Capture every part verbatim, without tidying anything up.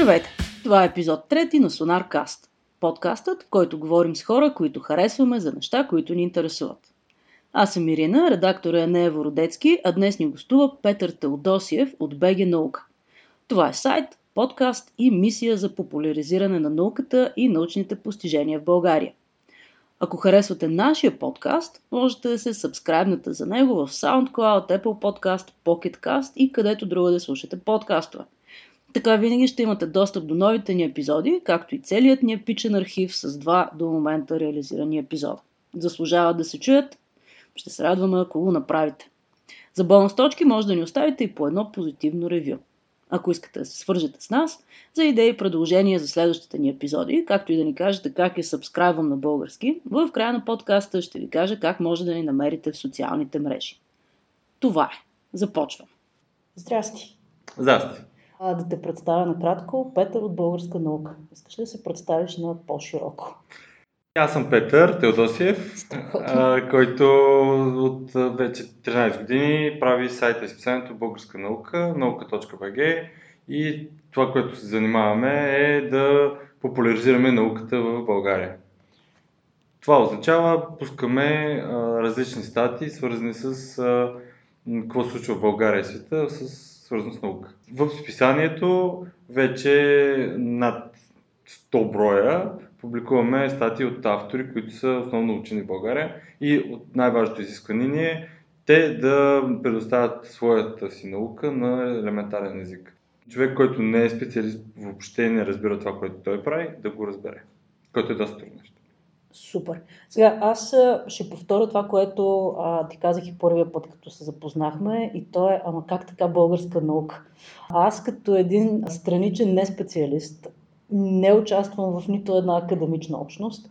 Здравейте! Това е епизод трети на SonarCast, подкастът, в който говорим с хора, които харесваме за неща, които ни интересуват. Аз съм Ирина, редактора не е Вородецки, а днес ни гостува Петър Теодосиев от БГ Наука. Това е сайт, подкаст и мисия за популяризиране на науката и научните постижения в България. Ако харесвате нашия подкаст, можете да се сабскрайбнете за него в SoundCloud, Apple Podcast, Pocket Cast и където друго да слушате подкаства. Така винаги ще имате достъп до новите ни епизоди, както и целият ни епичен архив с два до момента реализирани епизода. Заслужават да се чуят, ще се радваме ако го направите. За бонус точки може да ни оставите и по едно позитивно ревю. Ако искате да се свържете с нас за идеи и предложения за следващите ни епизоди, както и да ни кажете как я сабскрайбвам на български, в края на подкаста ще ви кажа как може да ни намерите в социалните мрежи. Това е. Започвам. Здрасти. Здрасти. А, да те представя накратко, Петър от Българска наука. Искаш ли да се представиш на по-широко? Аз съм Петър Теодосиев, а, който от вече тринайсет години прави сайта и списанието Българска наука, наука точка бг, и това, което се занимаваме е да популяризираме науката в България. Това означава, пускаме а, различни статии, свързани с а, какво се случва в България и света, с, свързано с наука. В списанието вече над сто броя публикуваме статии от автори, които са основно учени в България, и от най-важното изискване ни е те да предоставят своята си наука на елементарен език. Човек, който не е специалист, въобще не разбира това, което той прави, да го разбере, което е доста трудно нещо. Супер. Сега аз ще повторя това, което а, ти казах и първия път, като се запознахме, и то е, ама как така българска наука? Аз като един страничен неспециалист, не участвам в нито една академична общност.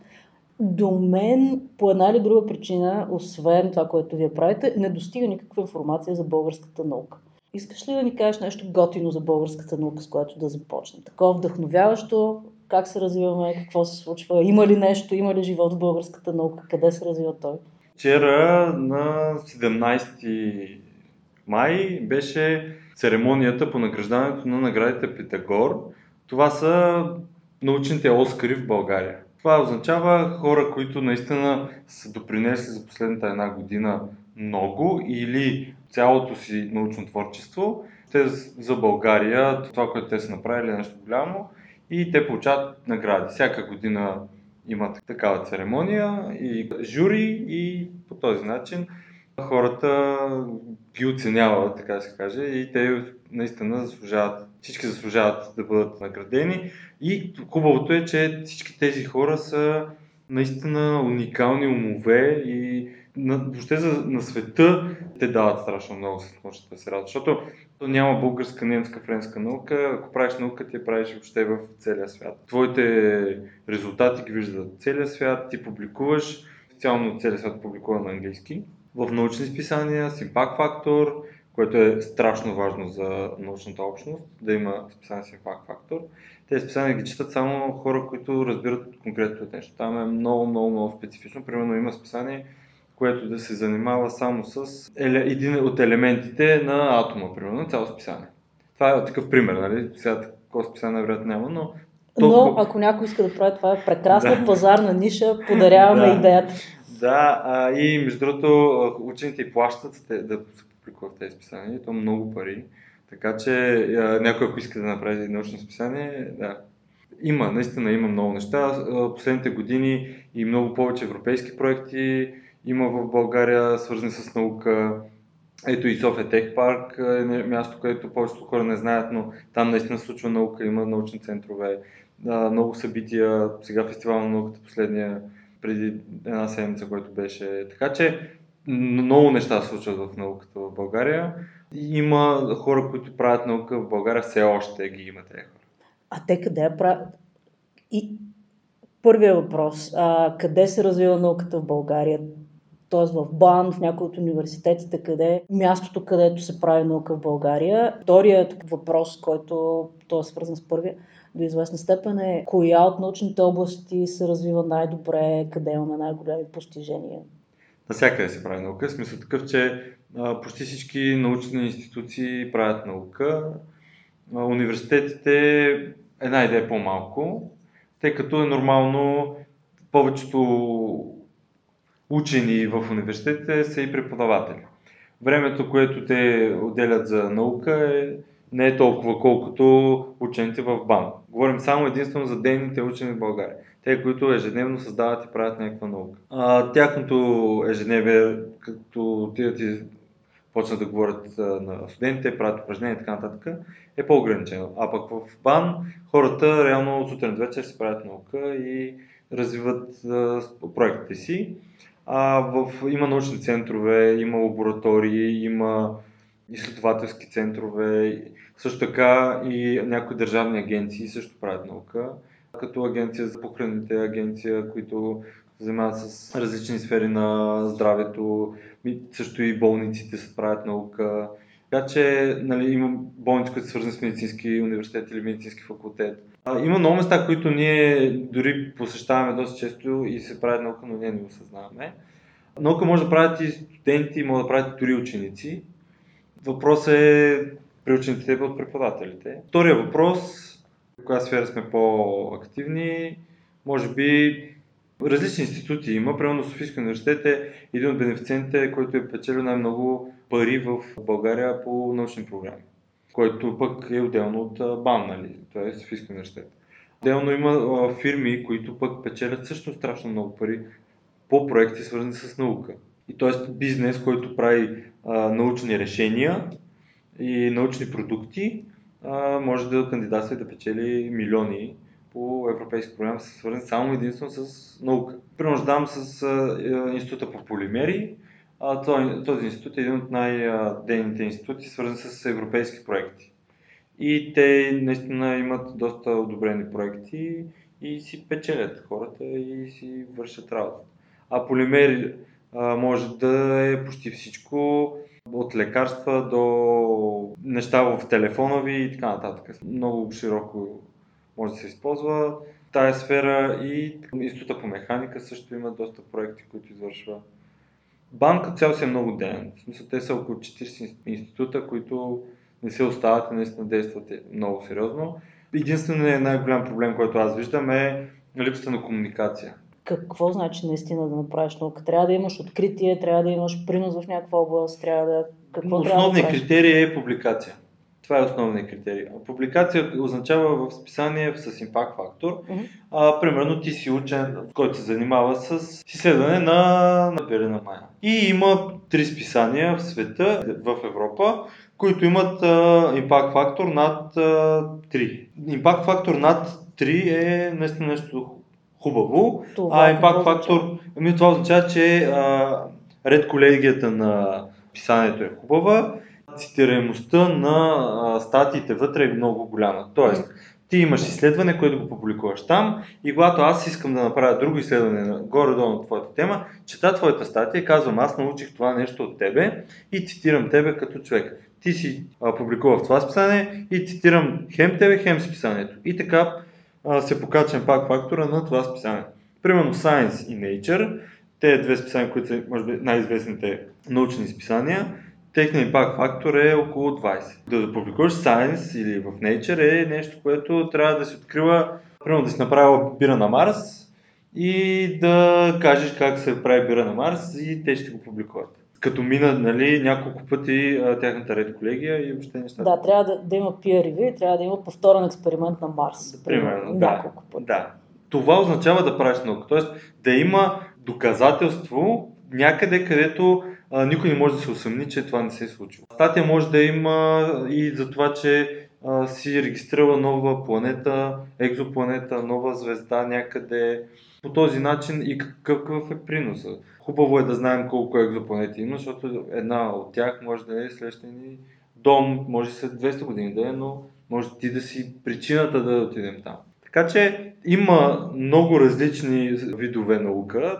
До мен, по една или друга причина, освен това, което вие правите, не достига никаква информация за българската наука. Искаш ли да ни кажеш нещо готино за българската наука, с което да започнем? Такова вдъхновяващо, как се развиваме, какво се случва, има ли нещо, има ли живот в българската наука, къде се развива той? Вчера на седемнайсети май беше церемонията по награждането на наградите Питагор. Това са научните Оскари в България. Това означава хора, които наистина са допринесли за последната една година много или цялото си научно творчество. Те за България, това, което те са направили, е нещо голямо, и те получават награди. Всяка година имат такава церемония и жури, и по този начин хората ги оценяват, така да се каже, и те наистина заслужават. Всички заслужават да бъдат наградени, и хубавото е, че всички тези хора са наистина уникални умове и на, въобще за, на света те дават страшно много след нощната сряда, защото няма българска, немска, френска наука. Ако правиш наука, ти я правиш въобще в целия свят. Твоите резултати ги виждат в целия свят, ти публикуваш, специално целия свят публикува на английски, в научни списания, с Impact Factor, което е страшно важно за научната общност, да има списания с Impact Factor. Тези списания ги четат само хора, които разбират конкретно нещо. Там е много, много, много специфично. Примерно има списание, което да се занимава само с един от елементите на атома, примерно, цяло списание. Това е такъв пример, нали? Сега такова списание вероятно няма, но... Толкова... Но ако някой иска да прави, това е прекрасна да. Пазарна ниша, подаряваме да. Идеята. Да, а, и между другото учените и плащат да се публикуват тези списания, и то много пари, така че а, някой ако иска да направи научно списание, да. Има, наистина има много неща, последните години и много повече европейски проекти има в България, свързани с наука. Ето и София Тех Парк е място, където повечето хора не знаят, но там наистина случва наука, има научни центрове, да, много събития, сега фестивал на науката последния, преди една седмица, което беше. Така че много неща се случват в науката в България. Има хора, които правят наука в България, все още ги има тези хора. А те къде я правят? И първият въпрос, а, къде се развива науката в България? Т.е. в БАН, в някои от университетите, къде мястото, където се прави наука в България. Вторият въпрос, който той е свързан с първия, до известна степен е коя от научните области се развива най-добре, къде имаме най-големи постижения? Навсякъде се прави наука. В смисъл такъв, че а, почти всички научни институции правят наука. А, университетите една идея по-малко, тъй като е нормално повечето учени в университетите са и преподаватели. Времето, което те отделят за наука е, не е толкова колкото учените в БАН. Говорим само единствено за дейните учени в България. Те, които ежедневно създават и правят някаква наука. А, тяхното ежедневие, като отидат и почнат да говорят на студентите, правят упражнения и така нататък, е по-ограничено. А пък в БАН хората реално сутрин вечер си правят наука и развиват а, проектите си. А, в, има научни центрове, има лаборатории, има изследователски центрове, също така и някои държавни агенции също правят наука, като агенция за похраните, агенция, които занимават с различни сфери на здравето, също и болниците се правят наука. Така че нали, има болници, които са свързани с медицински университет или медицински факултет. А, има много места, които ние дори посещаваме доста често и се правят наука, но ние не осъзнаваме. Наука може да правят и студенти, може да правят дори ученици. Въпрос е при учениците от преподавателите. Втория въпрос, в коя сфера сме по-активни, може би различни институти има. Примерно Софийски университет е един от бенефициентите, който е печелил най-много пари в България по научни програми, който пък е отделно от БАН, нали? Това е Софийски университет. Отделно има фирми, които пък печелят също страшно много пари по проекти, свързани с наука. И т.е. бизнес, който прави а, научни решения и научни продукти, а, може да кандидатства и да печели милиони по европейски програми, свързани само единствено с наука. Принуждавам с а, Института по полимери. А, този институт е един от най-дейните институти, свързан с европейски проекти. И те наистина имат доста одобрени проекти и си печелят хората и си вършат работа. А полимери може да е почти всичко, от лекарства до неща в телефона ви и така нататък. Много широко може да се използва тая сфера и Института по механика също има доста проекти, които извършва. Банка цял си е много ден. В смисъл, те са около четирийсет института, които не се остават и наистина действат много сериозно. Единственият най-голям проблем, който аз виждам, е липсата на комуникация. Какво значи наистина да направиш наука? Трябва да имаш откритие, трябва да имаш принос в някаква област, трябва да... Какво основният трябва да критерий е публикация. Това е основният критерий. Публикация означава в списание с импакт фактор. Mm-hmm. А, примерно ти си учен, който се занимава с изследване на Пелена Мая. И има три списания в света, в Европа, които имат а, импакт фактор над а, три. Импакт фактор над три е наистина нещо хубаво, това, а импакт фактор, ами това означава, че а, ред колегията на писанието е хубава, цитираемостта на а, статиите вътре е много голяма. Тоест, ти имаш изследване, което го публикуваш там и когато аз искам да направя друго изследване горе-долу на твоята тема, чета твоята статия и казвам, аз научих това нещо от тебе и цитирам тебе като човек. Ти си а, публикува в това списание и цитирам хем тебе, хем списанието. И така се покачен пак фактора на това списание. Примерно Science и Nature, те две списания, които са може би най-известните научни списания, техният пак фактор е около двайсет. Да публикуваш Science или в Nature е нещо, което трябва да си открива, примерно да си направила бира на Марс и да кажеш как се прави бира на Марс и те ще го публикуват. Като мина нали, няколко пъти а, тяхната ред колегия и въобще нещата. Да, трябва да, да има peer review, трябва да има повторен експеримент на Марс. Примерно, да, да. Това означава да правиш наука, т.е. да има доказателство някъде, където а, никой не може да се усъмни, че това не се е случило. Статия може да има и за това, че а, си регистрирала нова планета, екзопланета, нова звезда някъде. По този начин и какъв е приноса. Хубаво е да знаем колко екзопланети има, защото една от тях може да е следващия ни дом, може след двеста години да е, но може ти да си причината да отидем там. Така че има много различни видове наука.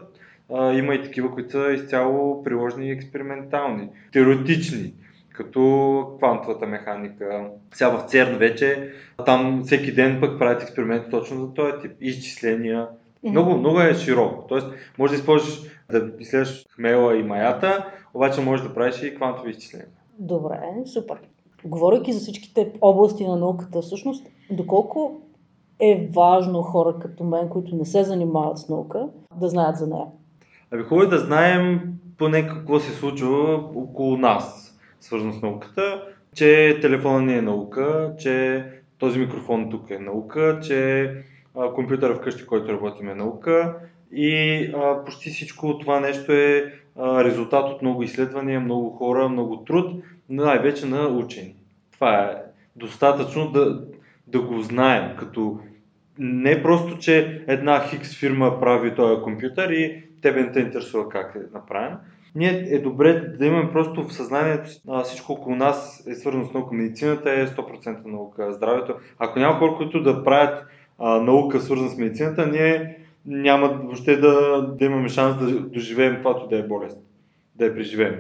А, има и такива, които са изцяло приложни и експериментални, теоретични, като квантовата механика. Сега в ЦЕРН вече, там всеки ден пък правят експерименти точно за този тип. Изчисления. Много, много е широко. Тоест, може да използваш да изследваш хмела и маята, обаче можеш да правиш и квантови изчисления. Добре, супер. Говорейки за всичките области на науката, всъщност, доколко е важно хора като мен, които не се занимават с наука, да знаят за нея. Абе, хубаво е да знаем поне какво се случва около нас, свързано с науката, че телефонът не е наука, че този микрофон тук е наука, че а, компютъра вкъщи, който работим, е наука и а, почти всичко това нещо е а, резултат от много изследвания, много хора, много труд, най-вече на учени. Това е достатъчно да, да го знаем, като не просто, че една хикс фирма прави този компютър и тебе не те интересува как е направен. Ние е добре да имаме просто в съзнанието всичко около нас е свързано с наука. Медицината е сто процента наука, здравето. Ако няма хора, които да правят а, наука свързана с медицината, ние няма въобще да, да имаме шанс да доживеем каквато да е болест, да я преживеем.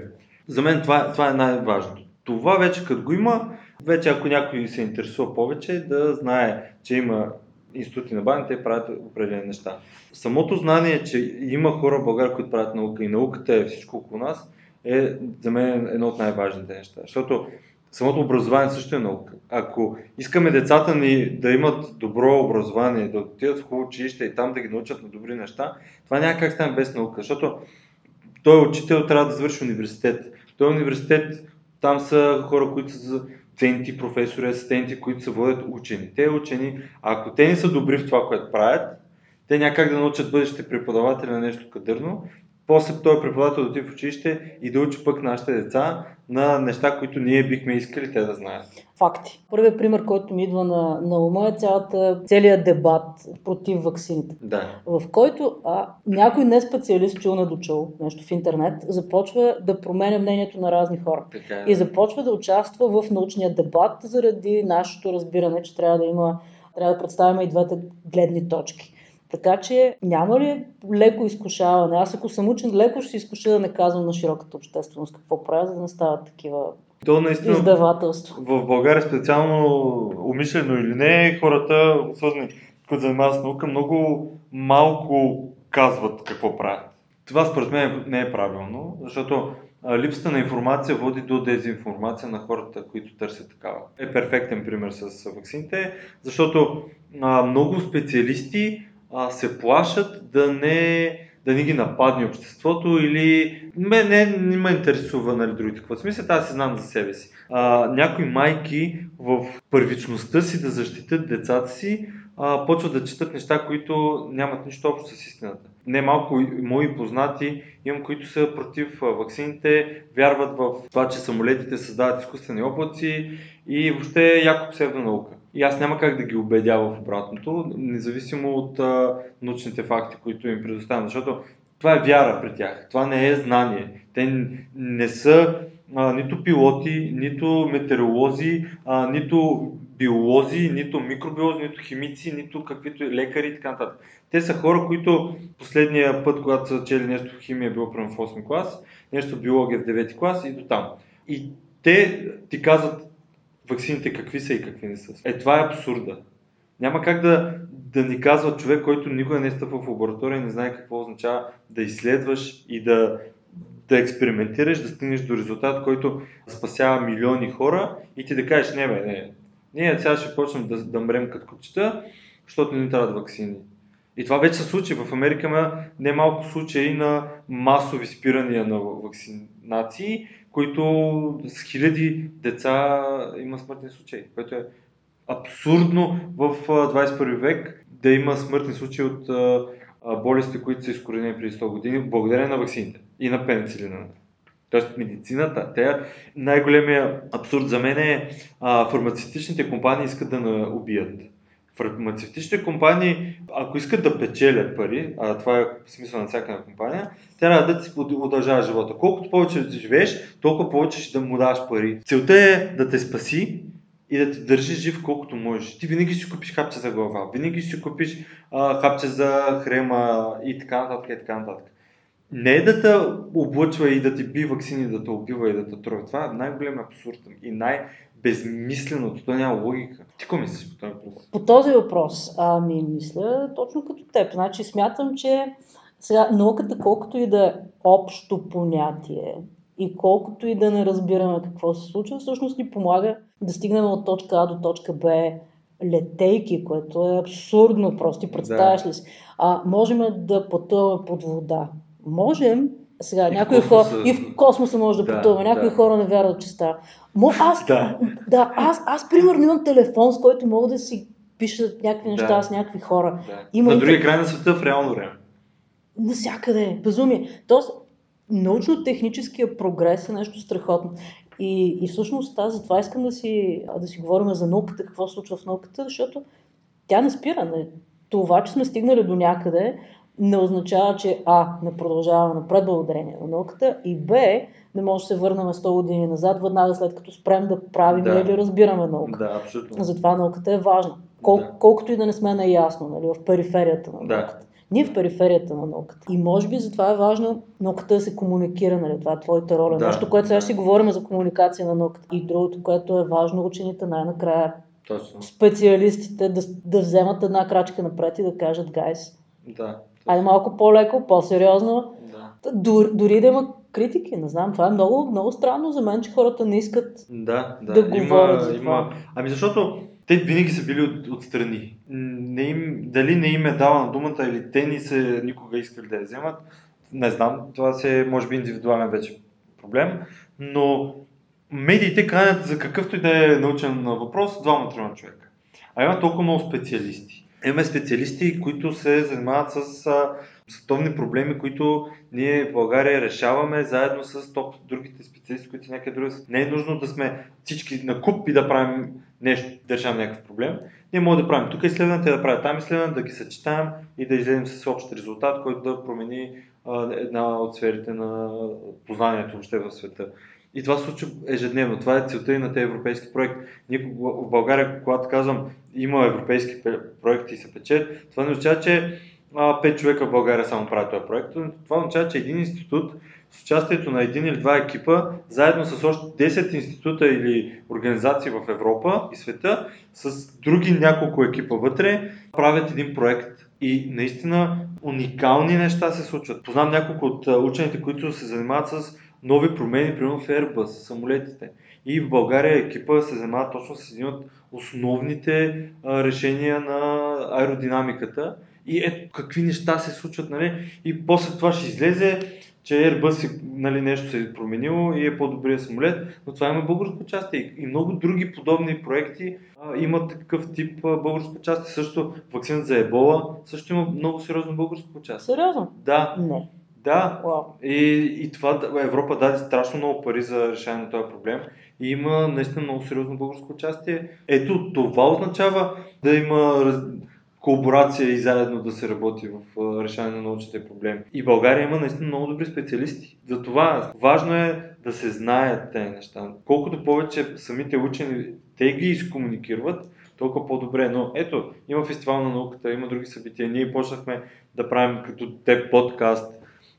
За мен това, това е най-важното. Това вече като го има, вече ако някой се интересува повече, да знае, че има институти на БАН, те правят определени неща. Самото знание, че има хора в България, които правят наука и науката е всичко около нас, е за мен едно от най-важните неща. Защото самото образование също е наука. Ако искаме децата ни да имат добро образование, да отидат в хубаво училище и там да ги научат на добри неща, това няма как стане без наука, защото той учител трябва да завърши университет. Той университет, там са хора, които са доценти, професори, асистенти, които се водят учени. Те учени, ако те не са добри в това, което правят, те някак да научат бъдещите преподаватели на нещо кадърно, после този преподавател да отиде в училище и да учи пък нашите деца на неща, които ние бихме искали те да знаят. Факти. Първият пример, който ми идва на, на ума е цялата, целият дебат против ваксините. Да. В който а, някой не специалист, чул недочул нещо в интернет, започва да променя мнението на разни хора. Така, да. И започва да участва в научния дебат заради нашето разбиране, че трябва да има, трябва да представим и двете гледни точки. Така че няма ли леко изкушаване? Аз ако съм учен, леко ще се изкуша да не казвам на широката общественост какво правя, за да не стават такива То, наистина, издавателства. В България специално, умишлено или не, хората, свързани, които занимават с наука, много малко казват какво правят. Това според мен не е правилно, защото липсата на информация води до дезинформация на хората, които търсят такава. Е перфектен пример с ваксините, защото много специалисти се плашат да не, да не ги нападне обществото или не, не, не ме интересува нали, другите какво смисъл, аз се знам за себе си. А, някои майки в първичността си да защитят децата си а, почват да четат неща, които нямат нищо общо с истината. Не малко мои познати имам, които са против ваксините, вярват в това, че самолетите създават изкуствени облаци и въобще яко псевдонаука. И аз няма как да ги убедя в обратното, независимо от а, научните факти, които им предоставям, защото това е вяра при тях, това не е знание. Те не са а, нито пилоти, нито метеоролози, а, нито биолози, нито микробиолози, нито химици, нито каквито лекари и така нататък. Те са хора, които последния път, когато са чели нещо в химия, било прямо в осми клас, нещо в биология в девети клас и до там. И те ти казват ваксините какви са и какви не са. Е, това е абсурда. Няма как да, да ни казва човек, който никога не е стъпва в лаборатория и не знае какво означава да изследваш и да, да експериментираш, да стигнеш до резултат, който спасява милиони хора и ти да кажеш, не бе, не, ние сега ще почнем да, да мрем като копчета, защото не ни трябват ваксини. И това вече се случи. В Америка има немалко случаи на масови спирания на вакцинации, които с хиляди деца има смъртни случаи, което е абсурдно в двадесет и първи век да има смъртни случаи от болести, които са изкоренени преди сто години, благодарение на ваксините и на пеницилина. Тоест медицината, тя най-големия абсурд за мен е фармацевтичните компании искат да не убият. Фармацевтичните компании, ако искат да печелят пари, а това е смисъл на всяка компания, трябва да си удължава живота. Колкото повече живееш, толкова повече ще да му даваш пари. Целта е да те спаси и да те държи жив колкото можеш. Ти винаги ще си купиш хапче за глава, винаги ще си купиш а, хапче за хрема и така нататък, и така нататък. Не е да те облъчва и да ти би ваксини, да те убива и да те трови. Това е най-голям абсурд и най- безмисленото, то няма логика. Ти какво мислиш по този въпрос? По този въпрос, ами мисля точно като теб. Значи смятам, че сега науката колкото и да е общо понятие и колкото и да не разбираме какво се случва, всъщност ни помага да стигнем от точка А до точка Б летейки, което е абсурдно просто, ти представяш да. ли си. А можем да пътуваме под вода. Можем, сега, и някои хора, и в космоса може да, да пътуваме, някои да. хора не вярват, че става. Мо, аз, да. Да, аз, аз, примерно, имам телефон, с който мога да си пишат някакви да. неща с някакви хора. Да. На другия край на света в реално време. Насякъде. Безумие. Тоест, научно-техническия прогрес е нещо страхотно. И, и всъщност аз затова искам да си, да си говорим за науката, какво се случва в науката, защото тя не спира. Не. Това, че сме стигнали до някъде, не означава, че А, не продължаваме напред благодарение на науката, и Б, не може да се върнем сто години назад, веднага след като спрем да правим да. или разбираме наука. Да, абсолютно. Затова науката е важна. Кол, да. Колкото и да не сме наясно, нали, в периферията на науката. Да. Ние в периферията на науката. И може би затова е важно науката да се комуникира, нали, това е твоята роля. Да, нещо, което сега ще си говорим за комуникация на науката. И другото, което е важно, учените най-накрая, точно, специалистите да, да вземат една крачка напред и да кажат: гайс, да, айде малко по-леко, по-сериозно. Да. Дори, дори да има критики, не знам, това е много, много странно за мен, че хората не искат да, да, да има, говорят за това. Има... Ами защото те винаги са били от, отстрани. Не им, дали не им е дала на думата или те ни се никога искали да я вземат, не знам, това се може би индивидуален вече проблем, но медиите канят за какъвто и да е научен въпрос двама-трима човека. А има толкова много специалисти. Имаме специалисти, които се занимават с а, световни проблеми, които ние в България решаваме заедно с топ другите специалисти, които някъде други са. Не е нужно да сме всички на куп и да правим нещо, да решавам някакъв проблем. Ние можем да правим тук изследване, те да правят там изследване, да ги съчетаем и да излезем с общ резултат, който да промени а, една от сферите на познанието въобще в света. И това се случва ежедневно. Това е целта и на тези европейски проекти. Ние в България, когато казвам, има европейски проекти и се печелят, това не означава, че пет човека в България само правят този проект. Това означава, че един институт с участието на един или два екипа, заедно с още десет института или организации в Европа и света, с други няколко екипа вътре, правят един проект. И наистина уникални неща се случват. Познам няколко от учените, които се занимават с нови промени, примерно в Airbus, самолетите. И в България екипа се занимава точно с един от основните а, решения на аеродинамиката. И ето какви неща се случват, нали? И после това ще излезе, че Airbus, нали, нещо се е променило и е по-добрият самолет, но това има българско участие. И много други подобни проекти а, имат такъв тип а, българско участие. Също ваксин за ебола също има много сериозно българско участие. Сериозно? Да. Не. Да, wow. и, и това Европа даде страшно много пари за решаване на този проблем и има наистина много сериозно българско участие. Ето това означава да има раз... колаборация и заедно да се работи в решаване на научните проблеми. И България има наистина много добри специалисти. Затова важно е да се знаят тези неща. Колкото повече самите учени те ги изкомуникират, толкова по-добре. Но ето, има фестивал на науката, има други събития. Ние почнахме да правим като теб подкаст,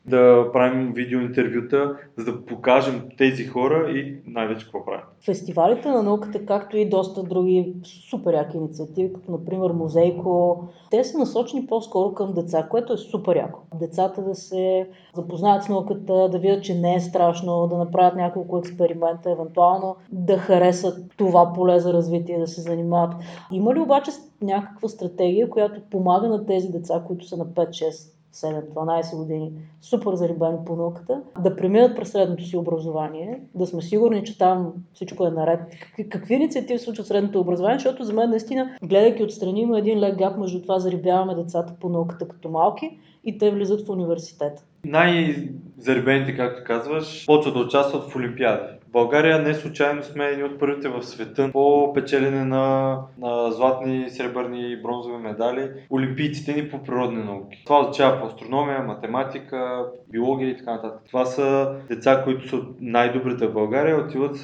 да правим видеоинтервюта, за да покажем тези хора и най-вече какво правим. Фестивалите на науката, както и доста други супер яки инициативи, като например Музейко, те са насочени по-скоро към деца, което е супер яко. Децата да се запознаят с науката, да видят, че не е страшно, да направят няколко експеримента, евентуално да харесат това поле за развитие, да се занимават. Има ли обаче някаква стратегия, която помага на тези деца, които са на пет шест седем дванайсет години, супер зарибани по науката, да преминат през средното си образование, да сме сигурни, че там всичко е наред? Какви, какви инициативи случват в средното образование? Защото за мен наистина, гледайки отстрани, има един лек гап между това зарибяваме децата по науката като малки и те влизат в университета. Най-зарибените, както казваш, почват да участват в олимпиади. В България не случайно сме едни от първите в света по печелене на, на златни, сребърни и бронзови медали. Олимпийците ни по природни науки. Това означава по астрономия, математика, биология и така нататък. Това са деца, които са най-добрите в България, отиват с,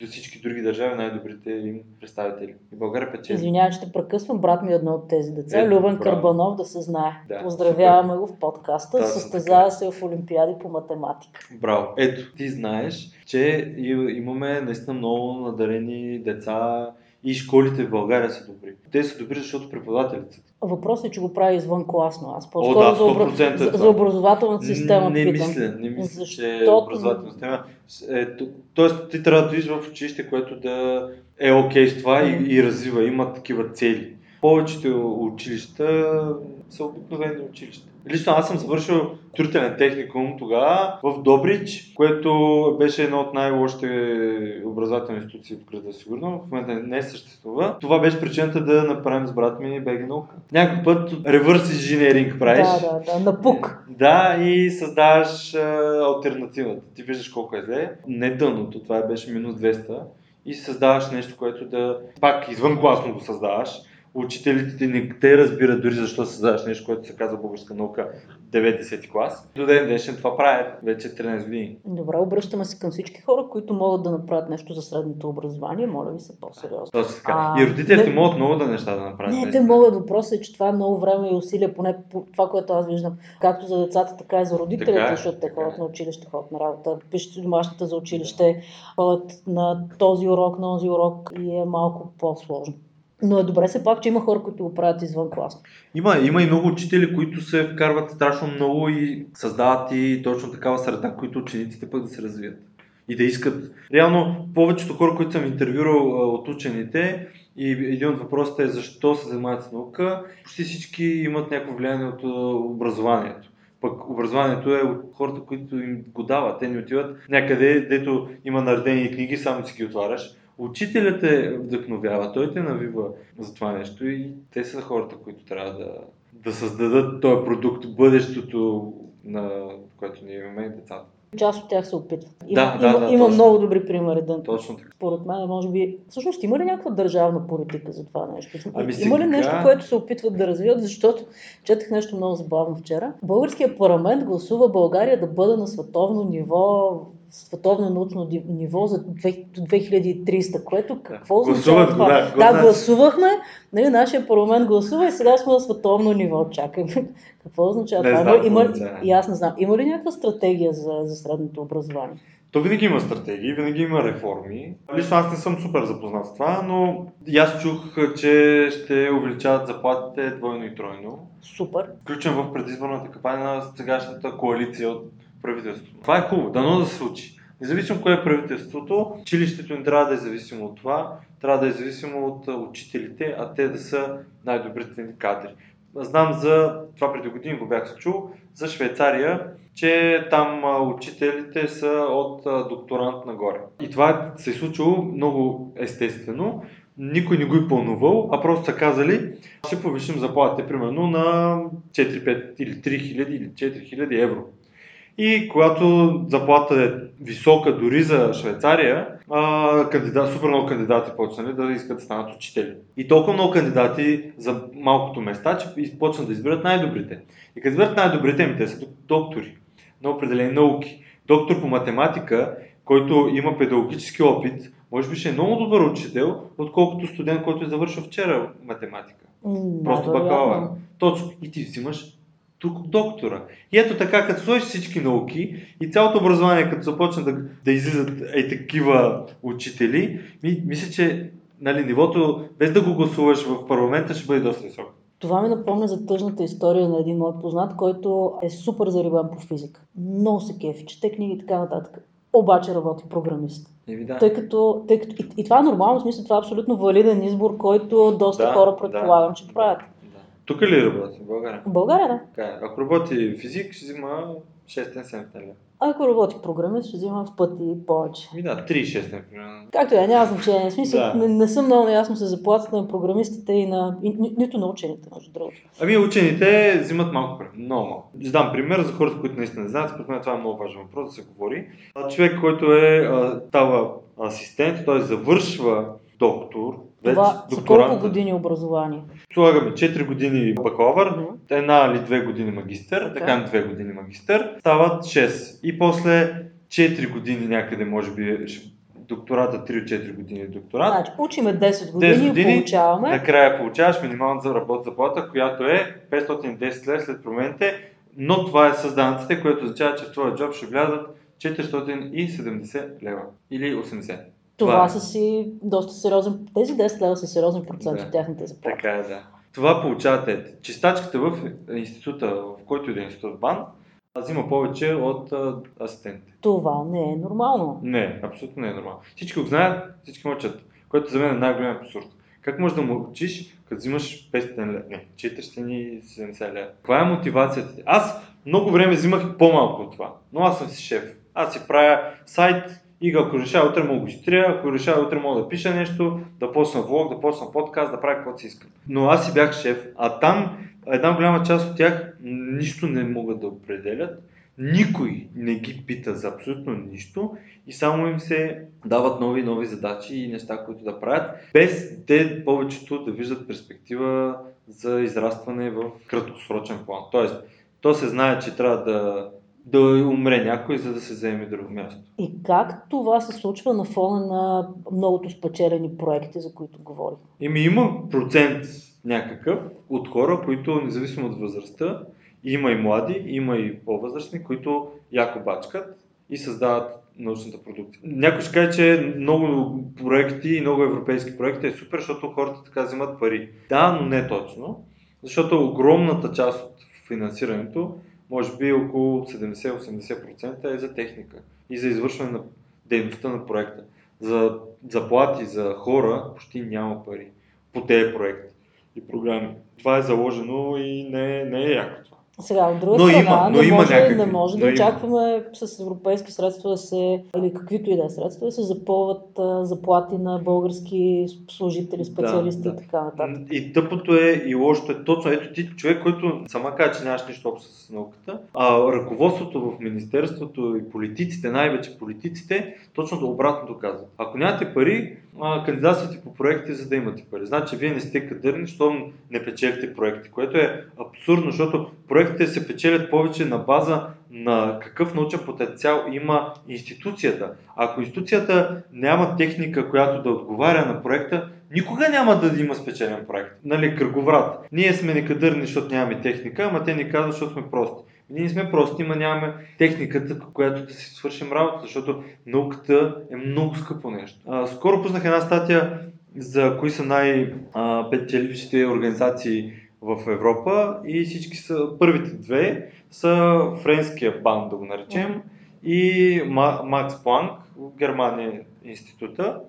до всички други държави, най-добрите им представители. И България печели. Извинявам, че те прекъсвам, брат ми е едно от тези деца. Е, Любен Карбанов, да се знае. Да, поздравяваме супер го в подкаста. Да, състезава се в олимпиади по математика. Браво. Ето, ти знаеш, че имаме наистина много надарени деца и школите в България са добри. Те са добри, защото преподавателите. Въпросът е, че го прави извънкласно. Аз по-скоро О, да, за, образ... е за, за образователната система не, не мисля, не мисля, Защо... че е образователната система. Ето, тоест, ти трябва да дойдеш в училище, което да е окей с това и, и развива, има такива цели. Повечето училища са обикновени училища. Лично аз съм завършил строителен техникум тогава в Добрич, което беше една от най-лошите образователни институции в града, сигурно. В момента не съществува. Това беше причината да направим с брат ми БГ Наука. Някой път ревърс инженеринг правиш. Да, да, да, напук. Да, и създаваш алтернативата. Ти виждаш колко е зле. Не дъното, това беше минус двеста. И създаваш нещо, което да... Пак извънкласно го създаваш. Учителите не те разбират дори защо създаваш нещо, което се казва българска наука деветдесети клас. До ден днешен това правят вече тринайсет години. Добре, обръщаме се към всички хора, които могат да направят нещо за средното образование. Моля ви се, по-сериозно. Точно така. А, и родителите не... могат много да неща да направят. Не, те могат. Въпросът е, че това е много време и усилия, поне това, което аз виждам. Както за децата, така и за родителите, така, защото те ходят на училище, ходят на работа, пишат домашната за училище, ходят на този урок, на този урок и е малко по-сложно. Но е добре се пак, че има хора, които го правят извън клас. Има, има и много учители, които се вкарват страшно много и създават и точно такава среда, които учениците пък да се развият и да искат. Реално повечето хора, които съм интервюрал от учените, и един от въпросите е защо се занимават с наука, почти всички имат някакво влияние от образованието. Пък образованието е от хората, които им го дават. Те не отиват някъде, дето има наредени книги, само си ги отваряш. Учителят те вдъхновява, той те навива за това нещо и те са хората, които трябва да, да създадат този продукт, бъдещето, на което ние имаме децата. Част от тях се опитват. Има, да, да, има, да, има много добри примери. Да. Точно така. Според мен, може би... Всъщност, има ли някаква държавна политика за това нещо? Ами сега... Има ли нещо, което се опитват да развият? Защото четах нещо много забавно вчера. Българският парламент гласува България да бъде на световно ниво... световно научно ниво за две хиляди и триста, което какво означава това? Да, да, да, гласувахме, нали, нашия парламент гласува и сега сме на световно ниво. Чакай, какво означава не това? Знам, има, да. И аз не знам. Има ли някаква стратегия за, за средното образование? То винаги има стратегии, винаги има реформи. Лично аз не съм супер запознат с това, но аз чух, че ще увеличават заплатите двойно и тройно. Супер. Включен в предизборната кампания на сегашната коалиция от правителството. Това е хубаво, дано да се случи. Независимо кое е правителството, училището не трябва да е зависимо от това, трябва да е зависимо от учителите, а те да са най-добрите кадри. Знам за това, преди години го бях чул, за Швейцария, че там учителите са от докторант нагоре. И това се е случило много естествено. Никой не го е пълнувал, а просто са казали, ще повишим заплатите примерно на четири-пет или три хиляди или четири хиляди евро. И когато заплата е висока дори за Швейцария, а, кандидат, супер много кандидати почнали да искат да станат учители. И толкова много кандидати за малкото места, че почнат да избират най-добрите. И като избират най-добрите, им те са доктори на определени науки. Доктор по математика, който има педагогически опит, може би ще е много добър учител, отколкото студент, който е завършил вчера математика. Mm, Просто да, бакалавър. Да. Точно. И ти взимаш тук доктора. И ето така, като сложиш всички науки и цялото образование, като започне да, да излизат е такива учители, ми, мисля, че нали, нивото, без да го гласуваш в парламента, ще бъде доста високо. Това ми напомня за тъжната история на един мой познат, който е супер зарибан по физика. Много се кефи, чете книги и така нататък. Обаче работи програмист. Да. Тъй като, тъй като, и, и това е нормално, в смисъл, това е абсолютно валиден избор, който доста да, хора предполагам, да, че правят. Тук ли работи? В България? В България, да. Ако работи физик, ще взима шест-седем лева. Ако работи програмист, ще взима в пъти повече. И да, три шест например. Както е, няма значение. В смисъл, да. не, не съм много наясно се заплатата на програмистите и на... И, ни, нито на учените, между другото. Ами учените взимат малко пари. Много малко. Ще дам пример за хората, които наистина не знаят. Според мен това е много важен въпрос да се говори. Човек, който е става асистент, т.е. завършва доктор. Това за колко години образование? Слагаме четири години бакалавър, mm-hmm. една или две години магистър, okay. така на две години магистър, стават шест. И после четири години някъде, може би, доктората три-четири години докторат. Значи, учиме десет години, десет години и получаваме. Накрая получаваш минималната работна заплата, която е петстотин и десет лева след промените, но това е с данъците, което означава, че в твоя джоб ще влязат четиристотин и седемдесет лева или осемдесет. Това са си доста сериозен, тези десет лева са сериозен процент да. От тяхните заплати. Така е, да. Това получавате. Чистачката в института, в който е институт БАН, взима повече от асистентите. Това не е нормално. Не, абсолютно не е нормално. Всички го знаят, всички мълчат, което за мен е най-голям абсурд. Как можеш да мълчиш, като взимаш петстотин лева? Не, четиристотин и седемдесет лева. Каква е мотивацията? Аз много време взимах по-малко от това, но аз съм си шеф. Аз си правя сайт и ако решава утре мога го изтрия, ако решава утре мога да пиша нещо, да почна влог, да почна подкаст, да правя каквото си искам. Но аз си бях шеф, а там една голяма част от тях нищо не могат да определят, никой не ги пита за абсолютно нищо и само им се дават нови и нови задачи и неща, които да правят, без те повечето да виждат перспектива за израстване в краткосрочен план. Тоест, то се знае, че трябва да да умре някой, за да се заеме друго място. И как това се случва на фона на многото спечелени проекти, за които говорим? Еми има процент някакъв от хора, които независимо от възрастта, има и млади, има и по-възрастни, които яко бачкат и създават научната продукция. Някой ще каже, че много проекти и много европейски проекти е супер, защото хората така взимат пари. Да, но не точно, защото огромната част от финансирането, може би около седемдесет до осемдесет процента е за техника и за извършване на дейността на проекта. За заплати за хора почти няма пари по тези проекти и програми. Това е заложено и не, не е яко това. Сега, от друга но страна, има, не, може, някакви, не може да очакваме с европейски средства да се, или каквито и да е средства, да се запълват а, заплати на български служители, специалисти да, да. И така нататък. И тъпото е и лошото е точно. Ето ти човек, който сама казва, че нямаш нищо общо с науката, а ръководството в министерството и политиците, най-вече политиците, точно до обратното казват. Ако нямате пари, кандидатствате по проекти, за да имате пари. Значи вие не сте кадърни, щом не печелите проекти, което е абсурдно, защото проектите се печелят повече на база на какъв научен потенциал има институцията. Ако институцията няма техника, която да отговаря на проекта, никога няма да има спечелен проект. Нали, кръговрат. Ние сме некадърни, защото нямаме техника, ама те ни казват, защото сме прости. Ние не сме прости, ама нямаме техниката, която да си свършим работа, защото науката е много скъпо нещо. А, скоро пуснах една статия за кои са най-печелившите организации в Европа и всички са, първите две са Френския банк, да го наречем, и Макс Планк, Германия института.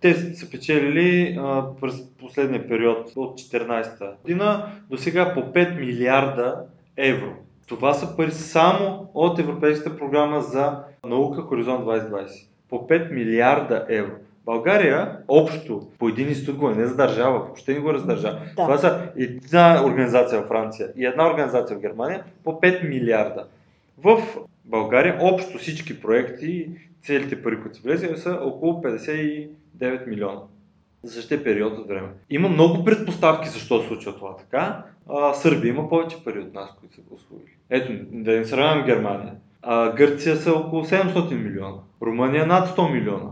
Те са печелили а, през последния период от четиринадесета година до сега по пет милиарда евро. Това са пари само от Европейската програма за наука Хоризонт двайсет двайсет. По пет милиарда евро. България общо по един институт, не задържава, въобще не го раздържава. Да. Това са една организация във Франция и една организация в Германия по пет милиарда. В България общо всички проекти, целите пари, които са влезли, са около петдесет и девет милиона за същия период от време. Има много предпоставки защо случва това така. А, Сърбия има повече пари от нас, които са го освоили. Ето, да не сравняваме Германия. А, Гърция са около седемстотин милиона, Румъния над сто милиона.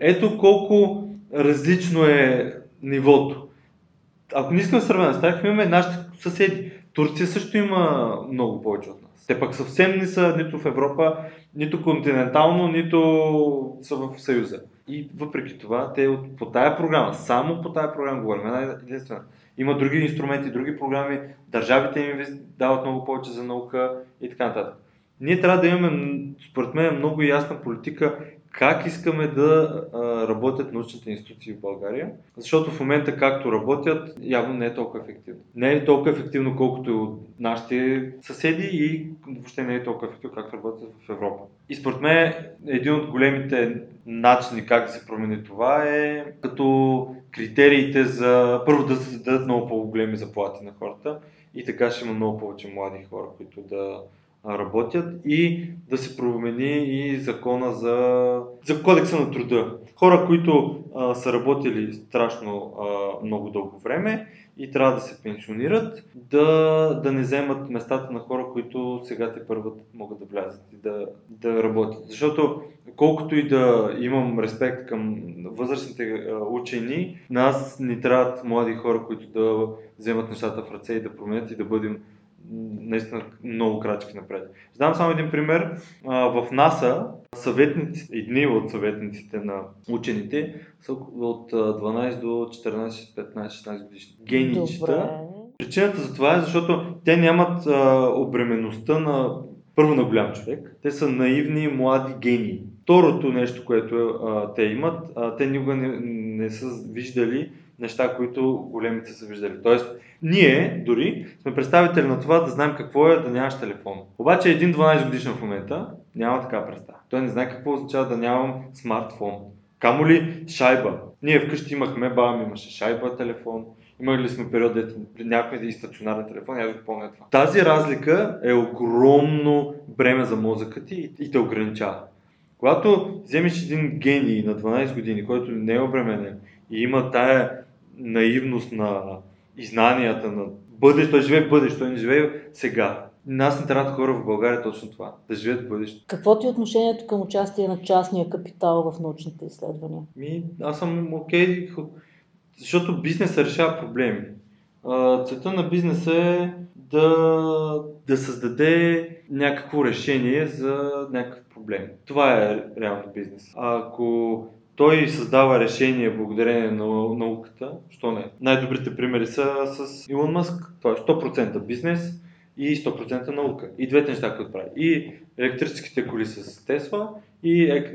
Ето колко различно е нивото. Ако не искаме сравнение с тях, имаме нашите съседи. Турция също има много повече от нас. Те пък съвсем не са нито в Европа, нито континентално, нито са в Съюза. И въпреки това, те от, по тая програма, само по тая програма говорим, една единствена. Има други инструменти, други програми, държавите им дават много повече за наука и така нататък. Ние трябва да имаме, според мен, много ясна политика как искаме да а, работят научните институции в България, защото в момента както работят, явно не е толкова ефективно. Не е толкова ефективно, колкото нашите съседи и въобще не е толкова ефективно, както работят в Европа. И според мен един от големите начини как да се промени това е като критериите за първо да се дадат много по-големи заплати на хората и така ще има много повече млади хора, които да работят и да се промени и закона за, за кодекса на труда. Хора, които а, са работили страшно а, много дълго време и трябва да се пенсионират, да, да не вземат местата на хора, които сега те първо могат да влязат и да, да работят. Защото колкото и да имам респект към възрастните учени, нас ни трябват млади хора, които да вземат нещата в ръце и да променят и да бъдем наистина много крачки напред. Знам само един пример. В НАСА съветниците, едни от съветниците на учените са от дванайсет до четиринайсет, петнайсет, шестнайсет годишни геничета. Причината за това е, защото те нямат обременността на първо на голям човек. Те са наивни млади гении. Второто нещо, което а, те имат, а, те никога не, не са виждали неща, които големите са виждали. Тоест, ние дори сме представители на това да знаем какво е да нямаш телефон. Обаче един дванайсет годишен в момента няма така представа. Той не знае какво означава да нямам смартфон. Камо ли шайба? Ние вкъщи имахме, баба ми имаше шайба, телефон. Имали сме период, дето някакви и стационарен телефон, аз го помня това. Тази разлика е огромно бреме за мозъка ти и те ограничава. Когато вземеш един гений на дванайсет години, който не е обременен и има тая наивност на и знанията на бъдещето, той живее в бъдещето, той не живее сега. Нас не трябват хора в България точно това, да живеят в бъдещето. Какво ти е отношението към участие на частния капитал в научните изследвания? Ми, аз съм окей, защото бизнесът решава проблеми. Целта на бизнеса е да, да създаде някакво решение за някакъв проблем. Това е реално бизнес. Ако той създава решение благодарение на науката, що не? Най-добрите примери са с Илон Маск. Той е сто процента бизнес и сто процента наука. И двете неща, които прави. И електрическите коли с Тесла и е, е,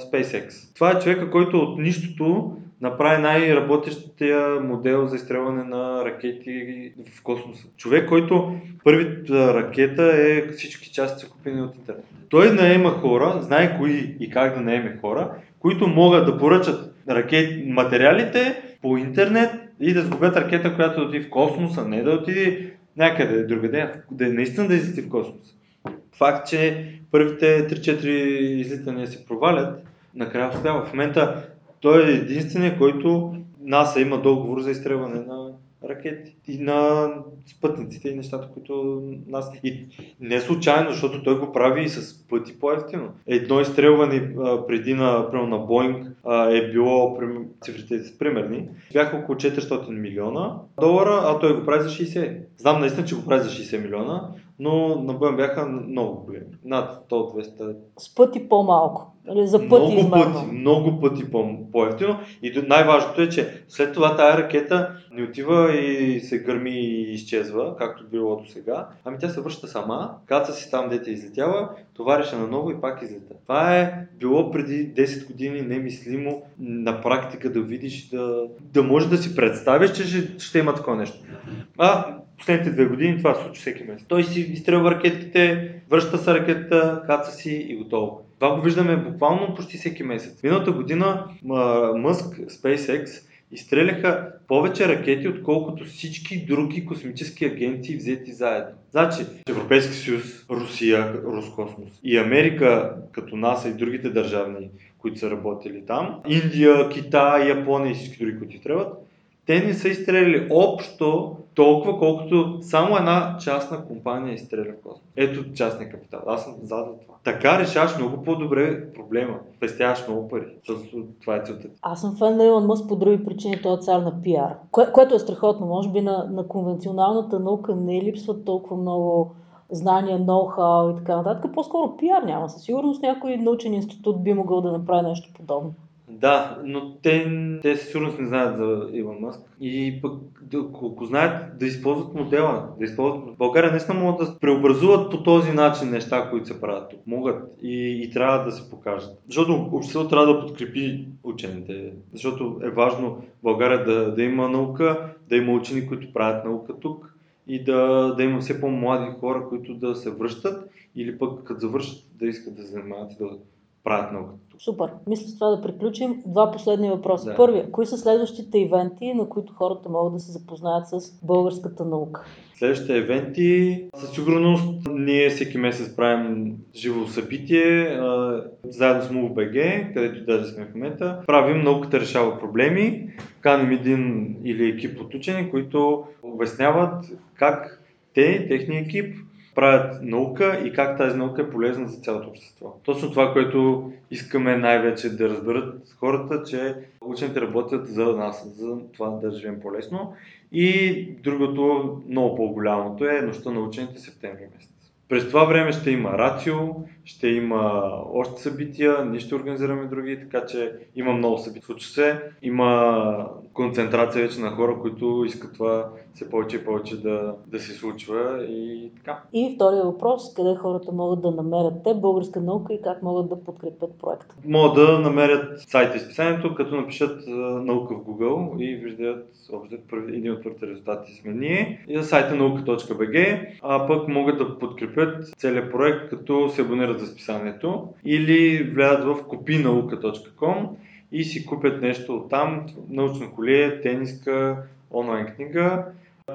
SpaceX. Това е човека, който от нищото направи най-работещия модел за изстрелване на ракети в космоса. Човек, който първата ракета е всички части са купени от интернет. Той наема хора, знае кои и как да наеме хора, които могат да поръчат ракет, материалите по интернет и да сгубят ракета, която да отиде в космоса, не да отиде някъде другаде, да наистина да излети в космоса. Факт, че първите три-четири излитания се провалят, накрая успява. В момента той е единственият, който НАСА има договор за изстрелване на ракети и на спътниците и нещата, които нас... И не случайно, защото той го прави и с пъти по-ефтино. Едно изстрелване а, преди на, на Боинг а, е било, цифрите са примерни, бяха около четиристотин милиона долара, а той го прави за шейсет. Знам наистина, че го прави за шейсет милиона, но на Боинг бяха много големи. Над сто-двеста. С пъти по-малко. За пъти много измерно. Пъти, много пъти по- по-ефтино. И най-важното е, че след това тая ракета не отива и се гърми и изчезва, както било до сега. Ами тя се връща сама, каца си там, дете излетяла, товариша наново и пак излета. Това е било преди десет години немислимо на практика да видиш, да, да можеш да си представиш, че ще, ще има такова нещо. А последните две години това се случва всеки месец. Той си изстрелва ракетите, връща се ракетата, каца си и готово. Това го виждаме буквално почти всеки месец. Миналата година Мъск, SpaceX изстреляха повече ракети, отколкото всички други космически агенции взети заедно. Значи Европейски съюз, Русия, Роскосмос и Америка като НАСА и другите държавни, които са работили там, Индия, Китай, Япония и всички други, които трябват, те не са изстреляли общо толкова, колкото само една частна компания изстреля в космос. Ето частния капитал. Аз съм за това. Така решаваш много по-добре проблема. Пестяваш много пари. Защото това е целта. Аз съм фен на Илон Мъск по други причини. Той е цар на пиар. Кое, което е страхотно. Може би на, на конвенционалната наука не липсват толкова много знания, ноу-хау и така нататък. По-скоро пиар няма. Със сигурност някой научен институт би могъл да направи нещо подобно. Да, но те, те със сигурност не знаят за Илон Мъск и пък колко знаят да използват модела, да използват... България наистина могат да преобразуват по този начин неща, които се правят тук. Могат и, и трябва да се покажат. Защото обществото трябва да подкрепи учените, защото е важно България да, да има наука, да има учени, които правят наука тук и да, да има все по-млади хора, които да се връщат или пък като завършат да искат да се занимават и да правят наука. Супер. Мисля с това да приключим. Два последни въпроса. Да. Първия. Кои са следващите ивенти, на които хората могат да се запознаят с българската наука? Следващите ивенти, със сигурност, ние всеки месец правим живо събитие, заедно с БГ, където даже сме в момента. Правим науката решава проблеми, каним един или екип от учени, които обясняват как те, техния екип, правят наука и как тази наука е полезна за цялото общество. Точно това, което искаме най-вече да разберат хората, че учените работят за нас, за това да живеем по-лесно. И другото, много по-голямото е нощта на учените септември месец. През това време ще има рацио, ще има още събития, ние ще организираме други, така че има много събития. Случва се, има концентрация вече на хора, които искат това все повече и повече да, да се случва и така. И втория въпрос, къде хората могат да намерят те, българска наука и как могат да подкрепят проекта? Могат да намерят сайта и списанието, като напишат наука в Google и виждат един от първите резултати сме ние. И на сайта наука точка бе же, а пък могат да подкрепят целият проект, като се абонират за списанието или влязат в купи наука точка ком и си купят нещо от там, научно коле, тениска, онлайн книга,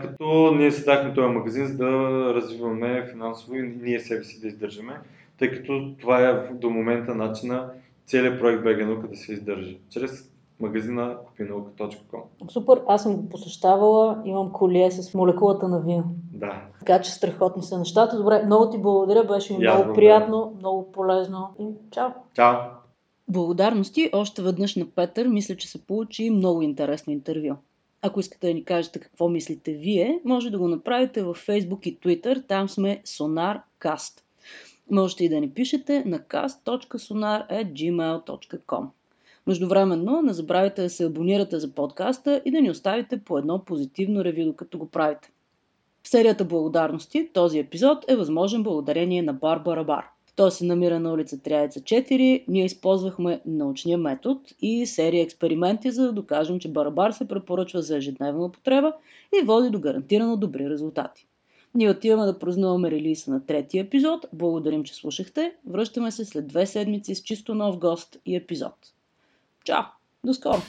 като ние създахме този магазин, за да развиваме финансово и ние себе си да издържаме, тъй като това е до момента начина целият проект БГ Наука да се издържи, чрез магазина купи наука точка ком. Супер, аз съм го посещавала, имам колие с молекулата на вино. Да. Така че страхотни са нещата. Добре, много ти благодаря, беше ми Я, много благодаря. Приятно, много полезно и чао! Чао! Благодарности още веднъж на Петър, мисля, че се получи много интересно интервю. Ако искате да ни кажете какво мислите вие, може да го направите във Facebook и Twitter, там сме SonarCast. Можете и да ни пишете на каст точка сонар ет джимейл точка ком. Междувременно, не забравяйте да се абонирате за подкаста и да ни оставите по едно позитивно ревю, докато го правите. В серията благодарности този епизод е възможен благодарение на бар Барабар. Той се намира на улица Тряица четири, ние използвахме научния метод и серия експерименти, за да докажем, че Барабар се препоръчва за ежедневна употреба и води до гарантирано добри резултати. Ние отиваме да празнуваме релиза на третия епизод, благодарим, че слушахте, връщаме се след две седмици с чисто нов гост и епизод. Чао! До скоро!